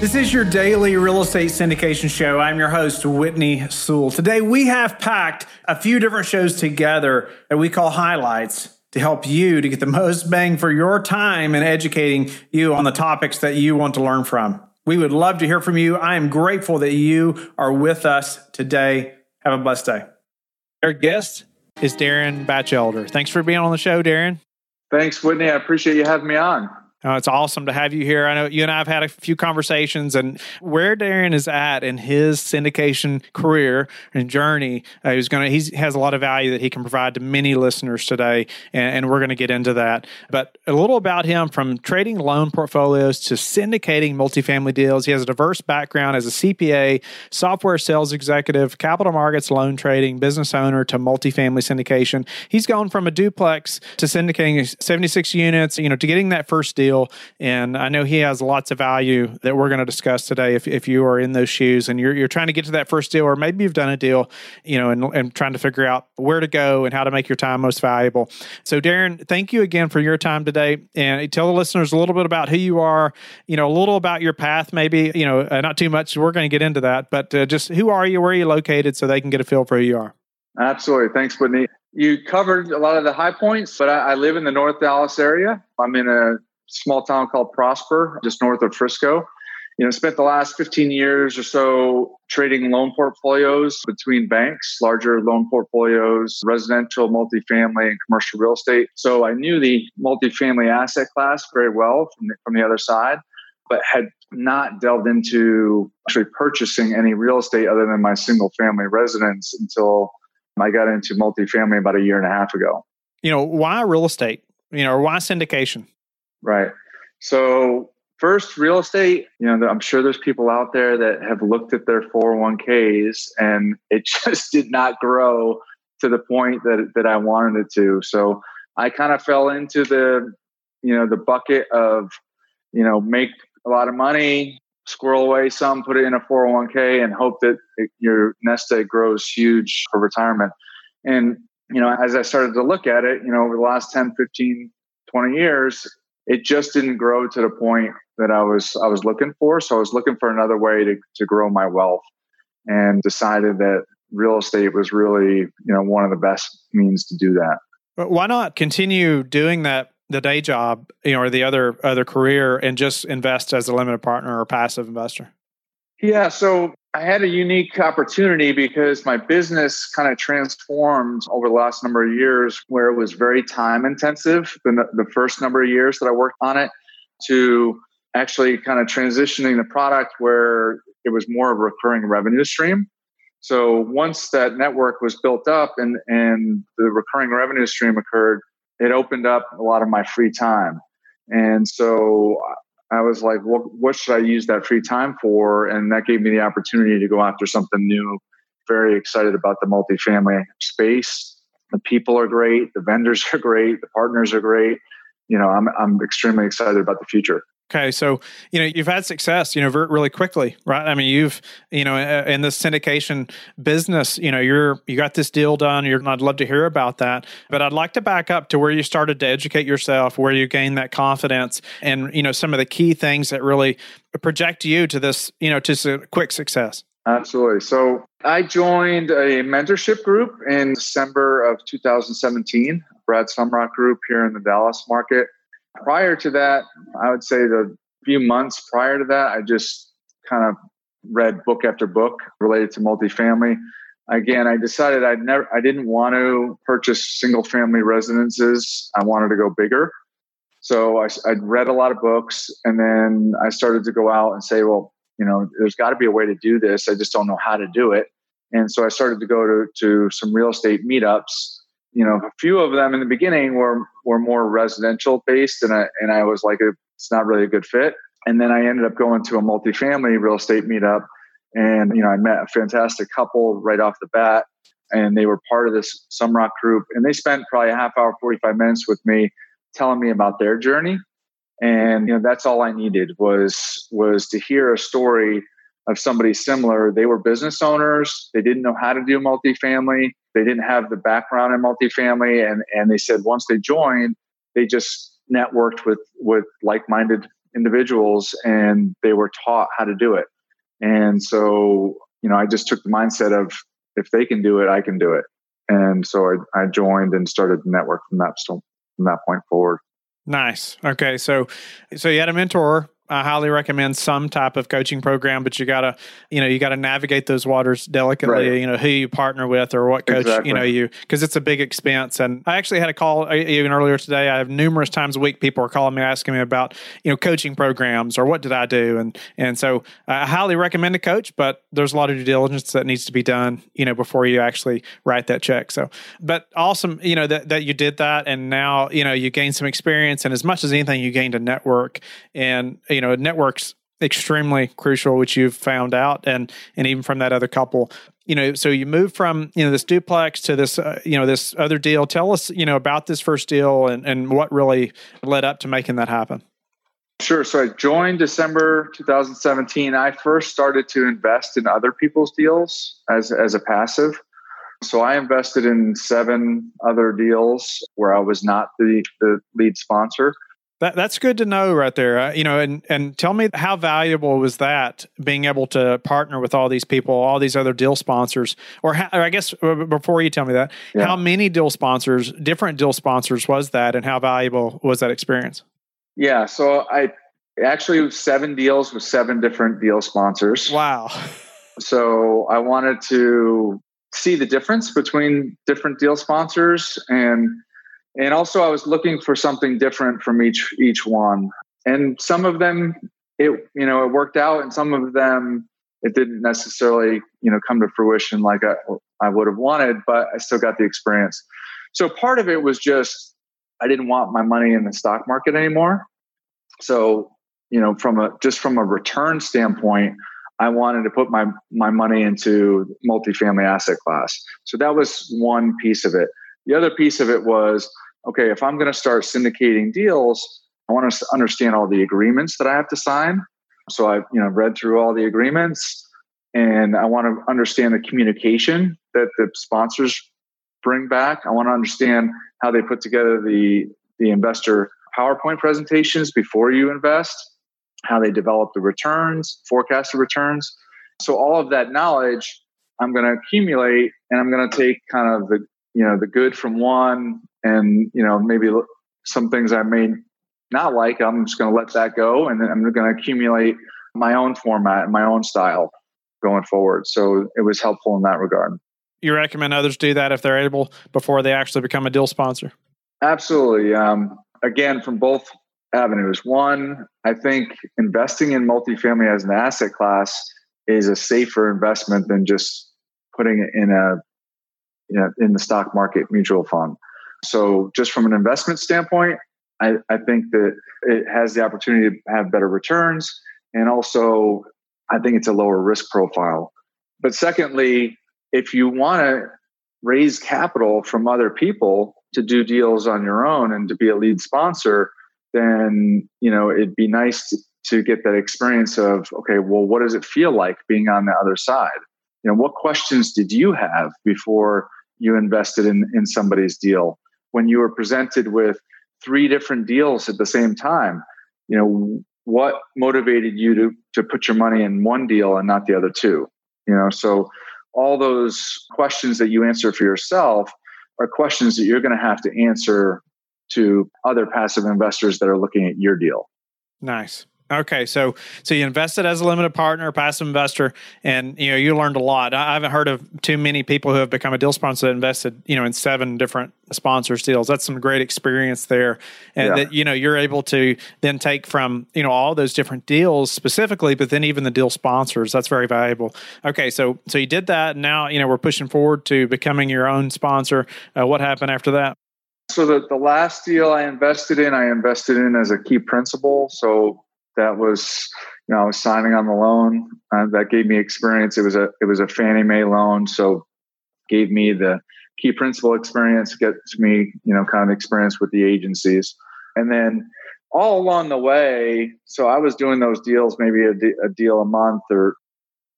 This is your daily real estate syndication show. I'm your host, Whitney Sewell. Today, we have packed a few different shows together that we call highlights to help you to get the most bang for your time in educating you on the topics that you want to learn from. We would love to hear from you. I am grateful that you are with us today. Have a blessed day. Our guest is Darin Batchelder. Thanks for being on the show, Darin. Thanks, Whitney. I appreciate you having me on. It's awesome to have you here. I know you and I have had a few conversations, and where Darin is at in his syndication career and journey, he has a lot of value that he can provide to many listeners today, and we're going to get into that. But a little about him, from trading loan portfolios to syndicating multifamily deals. He has a diverse background as a CPA, software sales executive, capital markets, loan trading, business owner to multifamily syndication. He's gone from a duplex to syndicating 76 units, to getting that first deal. And I know he has lots of value that we're going to discuss today. If you are in those shoes and you're trying to get to that first deal, or maybe you've done a deal, and trying to figure out where to go and how to make your time most valuable. So Darin, thank you again for your time today. And tell the listeners a little bit about who you are, a little about your path, maybe, not too much. We're going to get into that, but just who are you, where are you located, so they can get a feel for who you are. Absolutely. Thanks, Whitney. You covered a lot of the high points, but I live in the North Dallas area. I'm in a small town called Prosper, just north of Frisco. Spent the last 15 years or so trading loan portfolios between banks, larger loan portfolios, residential, multifamily, and commercial real estate. So I knew the multifamily asset class very well from the other side, but had not delved into actually purchasing any real estate other than my single family residence until I got into multifamily about a year and a half ago. Why real estate? Or why syndication? Right. So first, real estate, I'm sure there's people out there that have looked at their 401ks and it just did not grow to the point that I wanted it to. So I kind of fell into the bucket of, make a lot of money, squirrel away some, put it in a 401k and hope that your nest egg grows huge for retirement. And, as I started to look at it, over the last 10, 15, 20 years, it just didn't grow to the point that I was looking for. So I was looking for another way to grow my wealth, and decided that real estate was really, one of the best means to do that. But why not continue doing that, the day job, or the other career, and just invest as a limited partner or passive investor? Yeah. So I had a unique opportunity because my business kind of transformed over the last number of years, where it was very time intensive, the first number of years that I worked on it, to actually kind of transitioning the product where it was more of a recurring revenue stream. So once that network was built up and the recurring revenue stream occurred, it opened up a lot of my free time. And so I was like, well, what should I use that free time for? And that gave me the opportunity to go after something new. Very excited about the multifamily space. The people are great. The vendors are great. The partners are great. I'm extremely excited about the future. Okay. So, you've had success, really quickly, right? I mean, you've, in this syndication business, you got this deal done. I'd love to hear about that, but I'd like to back up to where you started to educate yourself, where you gained that confidence and, some of the key things that really project you to this, to quick success. Absolutely. So I joined a mentorship group in December of 2017, Brad Sumrock group here in the Dallas market. Prior to that, I would say the few months prior to that, I just kind of read book after book related to multifamily. Again, I decided I didn't want to purchase single family residences. I wanted to go bigger. So I'd read a lot of books, and then I started to go out and say, well, there's got to be a way to do this. I just don't know how to do it. And so I started to go to some real estate meetups. A few of them in the beginning were more residential based, and I was like, it's not really a good fit. And then I ended up going to a multifamily real estate meetup, and I met a fantastic couple right off the bat, and they were part of this Sumrock group, and they spent probably a half hour, 45 minutes with me, telling me about their journey, and that's all I needed was to hear a story of somebody similar. They were business owners. They didn't know how to do multifamily. They didn't have the background in multifamily. And they said once they joined, they just networked with like-minded individuals and they were taught how to do it. And so, I just took the mindset of if they can do it, I can do it. And so I joined and started the network from that point forward. Nice. Okay. So you had a mentor. I highly recommend some type of coaching program, but you gotta navigate those waters delicately. Right. Who you partner with or what coach, exactly. Because it's a big expense. And I actually had a call even earlier today. I have numerous times a week people are calling me asking me about coaching programs or what did I do, and so I highly recommend a coach, but there's a lot of due diligence that needs to be done before you actually write that check. So, but awesome that you did that, and now you gained some experience, and as much as anything, you gained a network and network's extremely crucial, which you've found out, and even from that other couple. So you moved from this duplex to this this other deal. Tell us about this first deal and what really led up to making that happen. Sure. So I joined December 2017. I first started to invest in other people's deals as a passive. So I invested in 7 other deals where I was not the lead sponsor. That's good to know right there, and tell me how valuable was that, being able to partner with all these people, all these other deal sponsors, or I guess before you tell me that, yeah. How many deal sponsors, different deal sponsors was that, and how valuable was that experience? Yeah, so I actually 7 deals with 7 different deal sponsors. Wow. So I wanted to see the difference between different deal sponsors, and also I was looking for something different from each one. And some of them, it worked out, and some of them, it didn't necessarily, come to fruition like I would have wanted, but I still got the experience. So part of it was just, I didn't want my money in the stock market anymore. So, from a return standpoint, I wanted to put my money into multifamily asset class. So that was one piece of it. The other piece of it was, okay, if I'm going to start syndicating deals, I want to understand all the agreements that I have to sign. So I, read through all the agreements, and I want to understand the communication that the sponsors bring back. I want to understand how they put together the investor PowerPoint presentations before you invest, how they develop the returns, forecast the returns. So all of that knowledge I'm going to accumulate, and I'm going to take kind of the good from one, and maybe some things I may not like, I'm just going to let that go, and then I'm going to accumulate my own format and my own style going forward. So it was helpful in that regard. You recommend others do that if they're able before they actually become a deal sponsor? Absolutely. Again, from both avenues. One, I think investing in multifamily as an asset class is a safer investment than just putting it in in the stock market mutual fund. So just from an investment standpoint, I think that it has the opportunity to have better returns. And also, I think it's a lower risk profile. But secondly, if you want to raise capital from other people to do deals on your own and to be a lead sponsor, then, it'd be nice to get that experience of, okay, well, what does it feel like being on the other side? What questions did you have before you invested in somebody's deal? When you were presented with 3 different deals at the same time, what motivated you to put your money in one deal and not the other two? So all those questions that you answer for yourself are questions that you're going to have to answer to other passive investors that are looking at your deal. Nice. Okay, so you invested as a limited partner, passive investor, and you learned a lot. I haven't heard of too many people who have become a deal sponsor that invested, in 7 different sponsors deals. That's some great experience there, and yeah. That you're able to then take from all those different deals specifically, but then even the deal sponsors. That's very valuable. Okay, so you did that, and now we're pushing forward to becoming your own sponsor. What happened after that? So the last deal I invested in as a key principal. So that was, I was signing on the loan. That gave me experience. It was a Fannie Mae loan, so gave me the key principal experience, gets me, kind of experience with the agencies. And then all along the way, so I was doing those deals, maybe a deal a month, or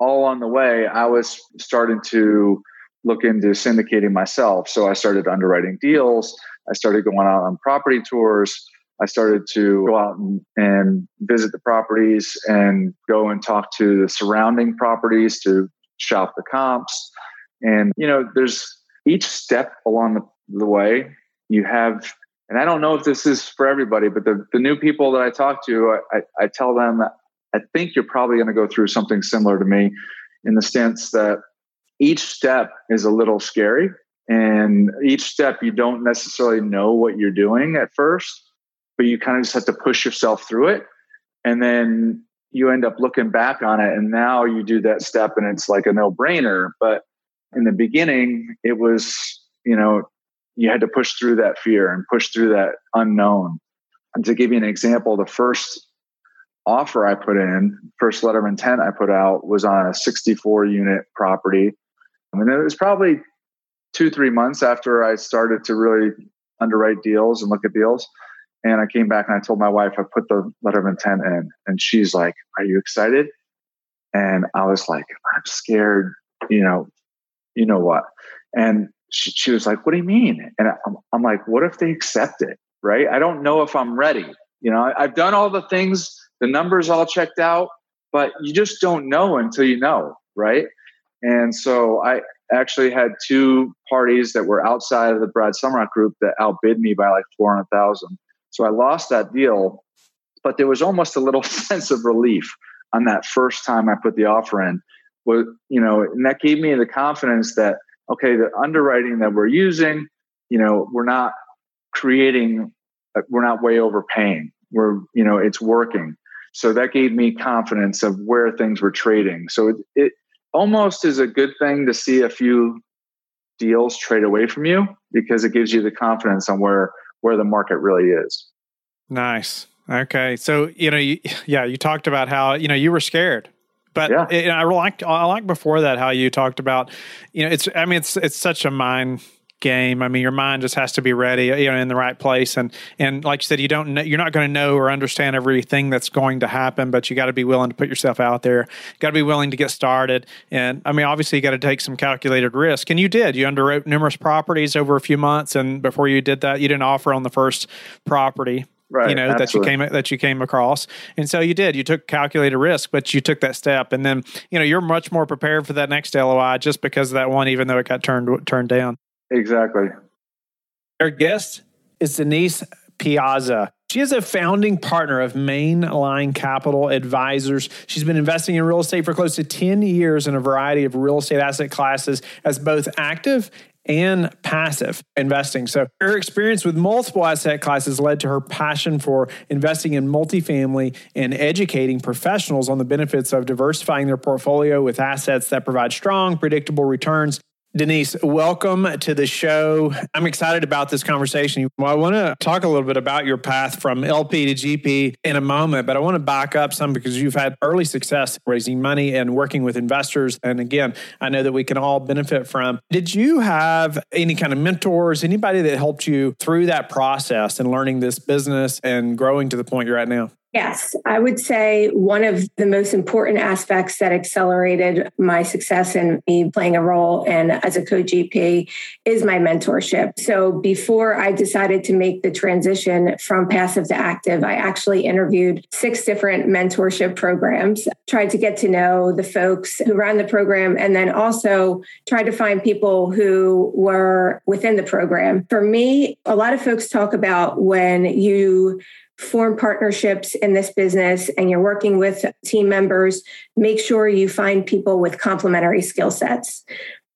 all along the way, I was starting to look into syndicating myself. So I started underwriting deals. I started going out on property tours. I started to go out and visit the properties and go and talk to the surrounding properties to shop the comps. And, you know, there's each step along the way you have, and I don't know if this is for everybody, but the new people that I talk to, I tell them, I think you're probably going to go through something similar to me in the sense that each step is a little scary. And each step, you don't necessarily know what you're doing at first, but you kind of just have to push yourself through it. And then you end up looking back on it. And now you do that step and it's like a no-brainer. But in the beginning, it was, you know, you had to push through that fear and push through that unknown. And to give you an example, the first offer I put in, first letter of intent I put out was on a 64-unit property. I mean, it was probably 2-3 months after I started to really underwrite deals and look at deals. And I came back and I told my wife, I put the letter of intent in. And she's like, "Are you excited?" And I was like, "I'm scared, you know what?" And she was like, "What do you mean?" And I'm like, what if they accept it, right? I don't know if I'm ready. You know, I've done all the things, the numbers all checked out, but you just don't know until you know, right? And so I actually had two parties that were outside of the Brad Sumrock group that outbid me by like $400,000. So I lost that deal, but there was almost a little sense of relief on that first time I put the offer in. Well, you know, and that gave me the confidence that, okay, the underwriting that we're using, you know, we're not way overpaying. We're, you know, it's working. So that gave me confidence of where things were trading. So it almost is a good thing to see a few deals trade away from you because it gives you the confidence on where the market really is. Nice. Okay. So, you know, you talked about how, you know, you were scared. But yeah. I liked before that how you talked about, you know, it's such a mind game. I mean, your mind just has to be ready, you know, in the right place. And like you said, you're not going to know or understand everything that's going to happen, but you got to be willing to put yourself out there. Got to be willing to get started. And I mean, obviously you got to take some calculated risk. And you did, you underwrote numerous properties over a few months. And before you did that, you didn't offer on the first property. Right, you know, absolutely. that you came across. And so you did, you took calculated risk, but you took that step. And then, you know, you're much more prepared for that next LOI just because of that one, even though it got turned down. Exactly. Our guest is Denise Piazza. She is a founding partner of Mainline Capital Advisors. She's been investing in real estate for close to 10 years in a variety of real estate asset classes as both active and passive investing. So her experience with multiple asset classes led to her passion for investing in multifamily and educating professionals on the benefits of diversifying their portfolio with assets that provide strong, predictable returns. Denise, welcome to the show. I'm excited about this conversation. Well, I want to talk a little bit about your path from LP to GP in a moment, but I want to back up some because you've had early success raising money and working with investors. And again, I know that we can all benefit from. Did you have any kind of mentors, anybody that helped you through that process and learning this business and growing to the point you're at now? Yes, I would say one of the most important aspects that accelerated my success and me playing a role and as a co-GP is my mentorship. So before I decided to make the transition from passive to active, I actually interviewed 6 different mentorship programs, tried to get to know the folks who ran the program, and then also tried to find people who were within the program. For me, a lot of folks talk about when you form partnerships in this business and you're working with team members, make sure you find people with complementary skill sets.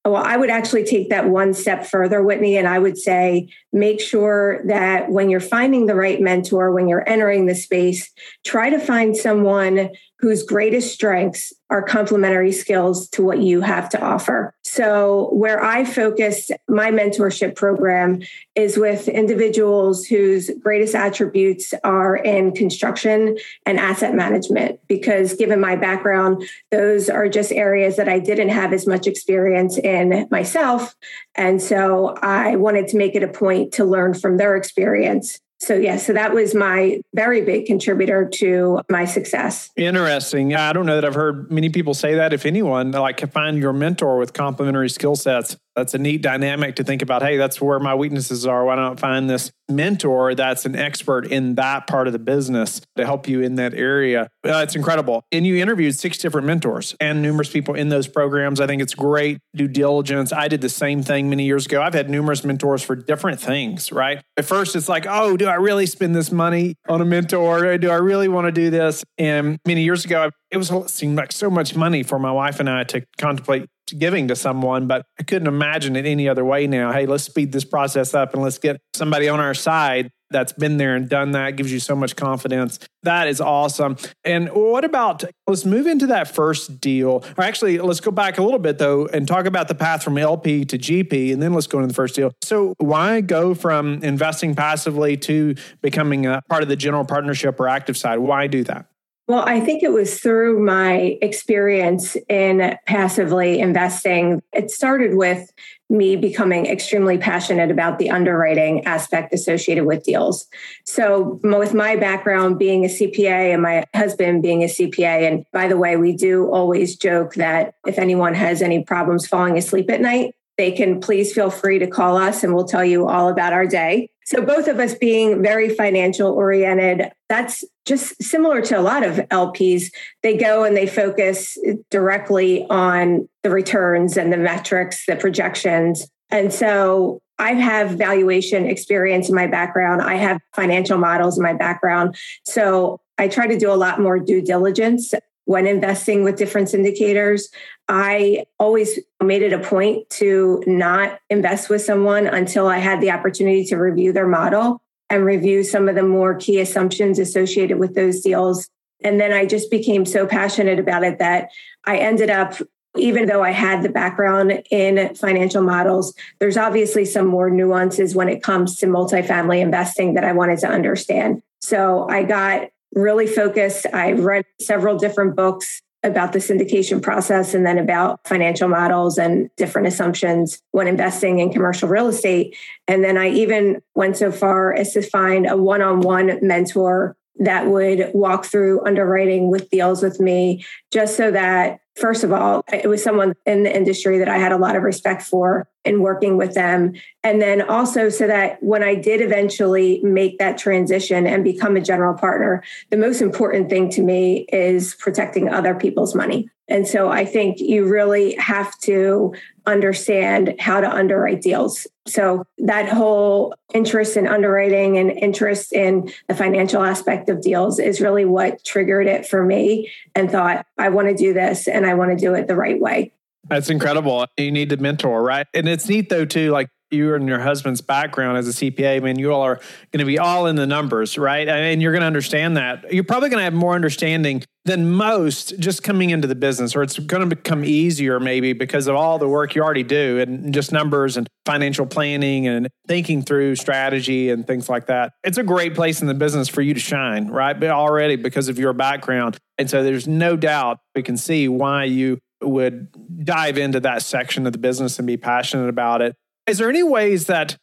Well, I would actually take that one step further, Whitney, and I would say make sure that when you're finding the right mentor, when you're entering the space, try to find someone whose greatest strengths are complementary skills to what you have to offer. So where I focused my mentorship program is with individuals whose greatest attributes are in construction and asset management, because given my background, those are just areas that I didn't have as much experience in myself. And so I wanted to make it a point to learn from their experience. So that was my very big contributor to my success. Interesting. I don't know that I've heard many people say that. If anyone, like, find your mentor with complementary skill sets. That's a neat dynamic to think about. Hey, that's where my weaknesses are. Why not find this mentor that's an expert in that part of the business to help you in that area? It's incredible. And you interviewed 6 different mentors and numerous people in those programs. I think it's great due diligence. I did the same thing many years ago. I've had numerous mentors for different things, right? At first, it's like, oh, do I really spend this money on a mentor? Do I really want to do this? And many years ago, it seemed like so much money for my wife and I to contemplate giving to someone, but I couldn't imagine it any other way now. Hey, let's speed this process up and let's get somebody on our side that's been there and done that. It gives you so much confidence. That is awesome. And what about, let's move into that first deal. Or actually, let's go back a little bit though and talk about the path from LP to GP, and then let's go into the first deal. So why go from investing passively to becoming a part of the general partnership or active side? Why do that? Well, I think it was through my experience in passively investing. It started with me becoming extremely passionate about the underwriting aspect associated with deals. So with my background being a CPA and my husband being a CPA, and by the way, we do always joke that if anyone has any problems falling asleep at night, they can please feel free to call us and we'll tell you all about our day. So both of us being very financial oriented, that's just similar to a lot of LPs. They go and they focus directly on the returns and the metrics, the projections. And so I have valuation experience in my background. I have financial models in my background. So I try to do a lot more due diligence when investing with different syndicators. I always made it a point to not invest with someone until I had the opportunity to review their model and review some of the more key assumptions associated with those deals. And then I just became so passionate about it that I ended up, even though I had the background in financial models, there's obviously some more nuances when it comes to multifamily investing that I wanted to understand. So I got really focused. I read several different books about the syndication process and then about financial models and different assumptions when investing in commercial real estate. And then I even went so far as to find a one-on-one mentor that would walk through underwriting with deals with me, just so that, first of all, it was someone in the industry that I had a lot of respect for in working with them. And then also so that when I did eventually make that transition and become a general partner, the most important thing to me is protecting other people's money. And so I think you really have to understand how to underwrite deals. So that whole interest in underwriting and interest in the financial aspect of deals is really what triggered it for me, and thought, I want to do this and I want to do it the right way. That's incredible. You need to mentor, right? And it's neat though too, like you and your husband's background as a CPA, man, you all are going to be all in the numbers, right? And you're going to understand that. You're probably going to have more understanding than most just coming into the business, or it's going to become easier maybe because of all the work you already do and just numbers and financial planning and thinking through strategy and things like that. It's a great place in the business for you to shine, right? But already because of your background. And so there's no doubt we can see why you would dive into that section of the business and be passionate about it. Is there any ways that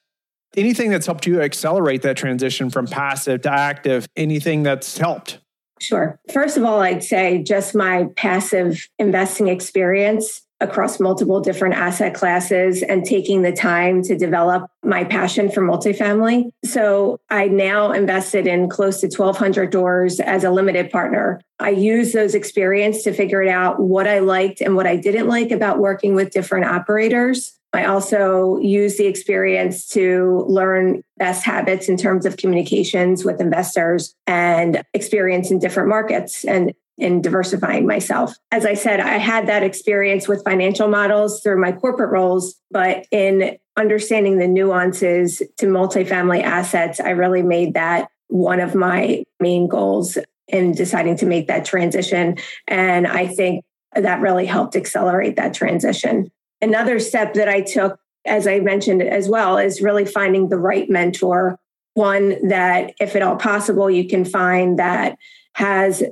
anything that's helped you accelerate that transition from passive to active, anything that's helped? Sure. First of all, I'd say just my passive investing experience across multiple different asset classes and taking the time to develop my passion for multifamily. So I now invested in close to 1,200 doors as a limited partner. I used those experience to figure out what I liked and what I didn't like about working with different operators. I also used the experience to learn best habits in terms of communications with investors and experience in different markets and in diversifying myself. As I said, I had that experience with financial models through my corporate roles, but in understanding the nuances to multifamily assets, I really made that one of my main goals in deciding to make that transition. And I think that really helped accelerate that transition. Another step that I took, as I mentioned as well, is really finding the right mentor. One that, if at all possible, you can find that has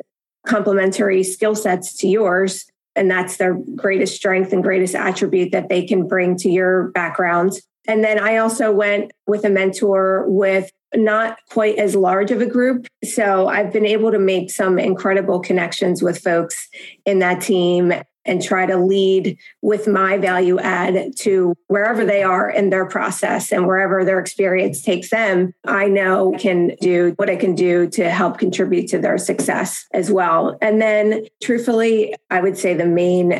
complementary skill sets to yours. And that's their greatest strength and greatest attribute that they can bring to your background. And then I also went with a mentor with not quite as large of a group. So I've been able to make some incredible connections with folks in that team and try to lead with my value add to wherever they are in their process and wherever their experience takes them. I know can do what I can do to help contribute to their success as well. And then truthfully, I would say the main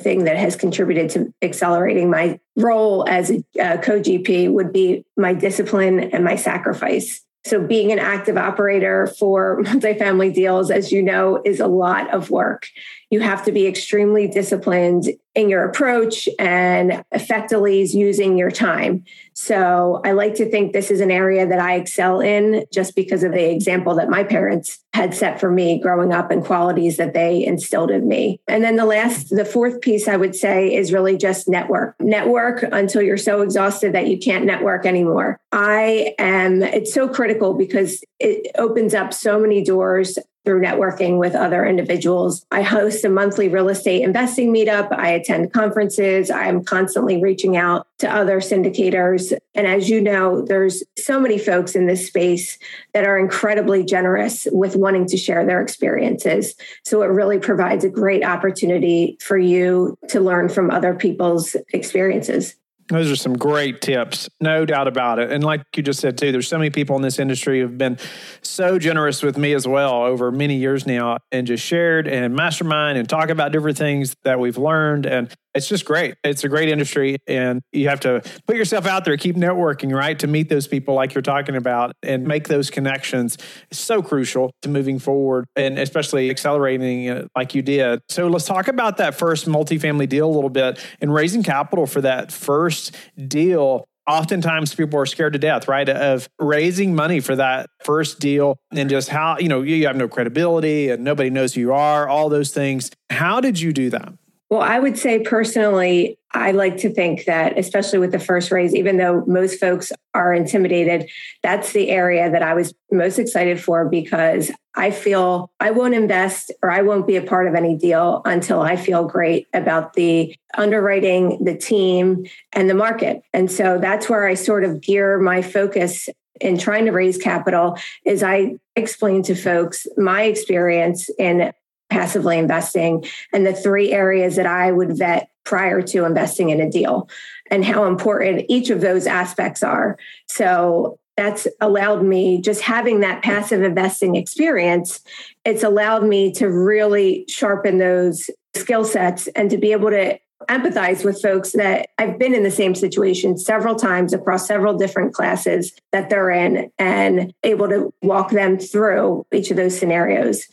thing that has contributed to accelerating my role as a co-GP would be my discipline and my sacrifice. So being an active operator for multifamily deals, as you know, is a lot of work. You have to be extremely disciplined in your approach and effectively using your time. So I like to think this is an area that I excel in just because of the example that my parents had set for me growing up and qualities that they instilled in me. And then the fourth piece I would say is really just network. Network until you're so exhausted that you can't network anymore. It's so critical because it opens up so many doors through networking with other individuals. I host a monthly real estate investing meetup. I attend conferences. I'm constantly reaching out to other syndicators. And as you know, there's so many folks in this space that are incredibly generous with wanting to share their experiences. So it really provides a great opportunity for you to learn from other people's experiences. Those are some great tips, no doubt about it. And like you just said too, there's so many people in this industry who've been so generous with me as well over many years now and just shared and mastermind and talk about different things that we've learned. And it's just great. It's a great industry and you have to put yourself out there, keep networking, right? To meet those people like you're talking about and make those connections. It's so crucial to moving forward and especially accelerating it like you did. So let's talk about that first multifamily deal a little bit and raising capital for that first deal. Oftentimes people are scared to death, right? Of raising money for that first deal and just how, you have no credibility and nobody knows who you are, all those things. How did you do that? Well, I would say personally, I like to think that, especially with the first raise, even though most folks are intimidated, that's the area that I was most excited for because I feel I won't invest or I won't be a part of any deal until I feel great about the underwriting, the team, and the market. And so that's where I sort of gear my focus in trying to raise capital is I explain to folks my experience in passively investing and the three areas that I would vet prior to investing in a deal and how important each of those aspects are. So that's allowed me, just having that passive investing experience, it's allowed me to really sharpen those skill sets and to be able to empathize with folks that I've been in the same situation several times across several different classes that they're in and able to walk them through each of those scenarios.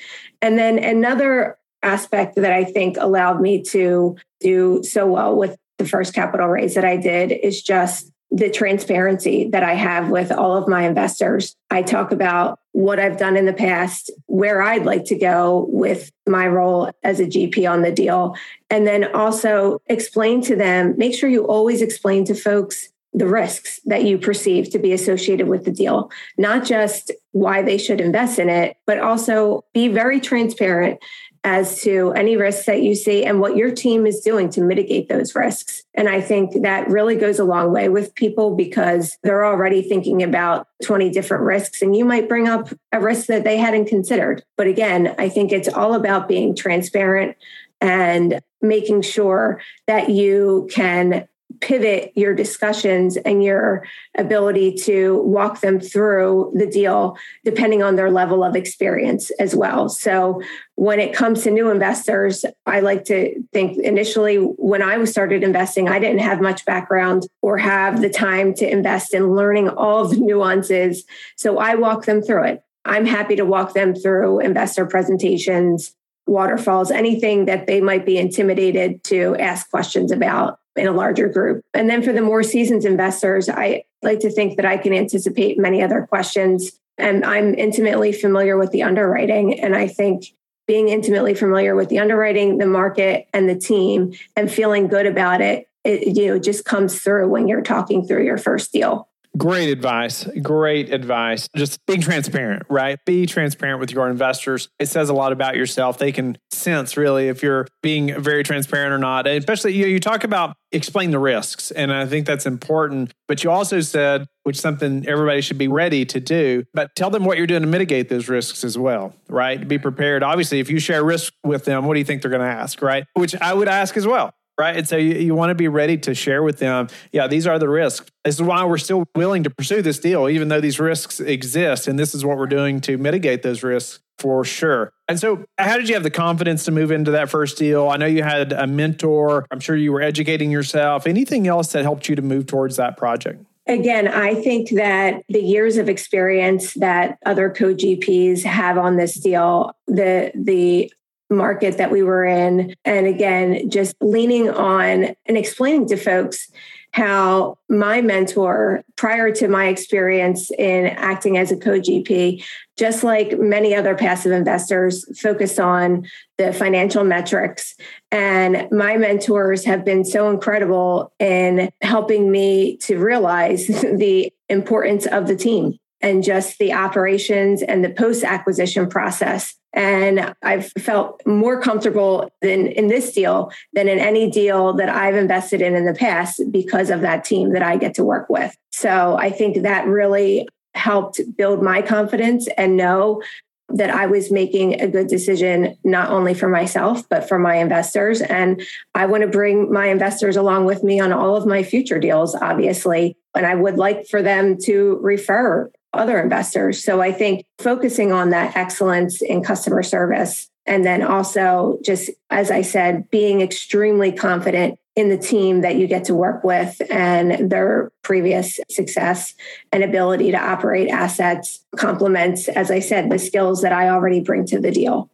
And then another aspect that I think allowed me to do so well with the first capital raise that I did is just the transparency that I have with all of my investors. I talk about what I've done in the past, where I'd like to go with my role as a GP on the deal, and then also explain to them, make sure you always explain to folks the risks that you perceive to be associated with the deal, not just why they should invest in it, but also be very transparent as to any risks that you see and what your team is doing to mitigate those risks. And I think that really goes a long way with people because they're already thinking about 20 different risks and you might bring up a risk that they hadn't considered. But again, I think it's all about being transparent and making sure that you can pivot your discussions and your ability to walk them through the deal depending on their level of experience as well. So when it comes to new investors, I like to think initially when I started investing, I didn't have much background or have the time to invest in learning all the nuances. So I walk them through it. I'm happy to walk them through investor presentations, waterfalls, anything that they might be intimidated to ask questions about in a larger group. And then for the more seasoned investors, I like to think that I can anticipate many other questions. And I'm intimately familiar with the underwriting. And I think being intimately familiar with the underwriting, the market, and the team, and feeling good about it, it just comes through when you're talking through your first deal. Great advice. Great advice. Just being transparent, right? Be transparent with your investors. It says a lot about yourself. They can sense really if you're being very transparent or not. And especially, you talk about explain the risks. And I think that's important. But you also said, which is something everybody should be ready to do, but tell them what you're doing to mitigate those risks as well, right? Be prepared. Obviously, if you share risk with them, what do you think they're going to ask, right? Which I would ask as well. Right. And so you want to be ready to share with them, yeah, these are the risks. This is why we're still willing to pursue this deal, even though these risks exist. And this is what we're doing to mitigate those risks for sure. And so how did you have the confidence to move into that first deal? I know you had a mentor. I'm sure you were educating yourself. Anything else that helped you to move towards that project? Again, I think that the years of experience that other co-GPs have on this deal, the market that we were in. And again, just leaning on and explaining to folks how my mentor, prior to my experience in acting as a co-GP, just like many other passive investors, focused on the financial metrics. And my mentors have been so incredible in helping me to realize the importance of the team and just the operations and the post-acquisition process. And I've felt more comfortable in this deal than in any deal that I've invested in the past because of that team that I get to work with. So I think that really helped build my confidence and know that I was making a good decision, not only for myself, but for my investors. And I want to bring my investors along with me on all of my future deals, obviously. And I would like for them to refer other investors. So I think focusing on that excellence in customer service, and then also just, as I said, being extremely confident in the team that you get to work with and their previous success and ability to operate assets complements, as I said, the skills that I already bring to the deal.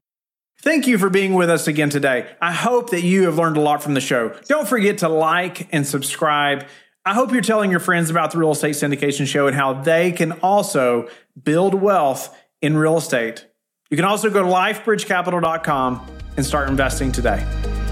Thank you for being with us again today. I hope that you have learned a lot from the show. Don't forget to like and subscribe. I hope you're telling your friends about the Real Estate Syndication Show and how they can also build wealth in real estate. You can also go to lifebridgecapital.com and start investing today.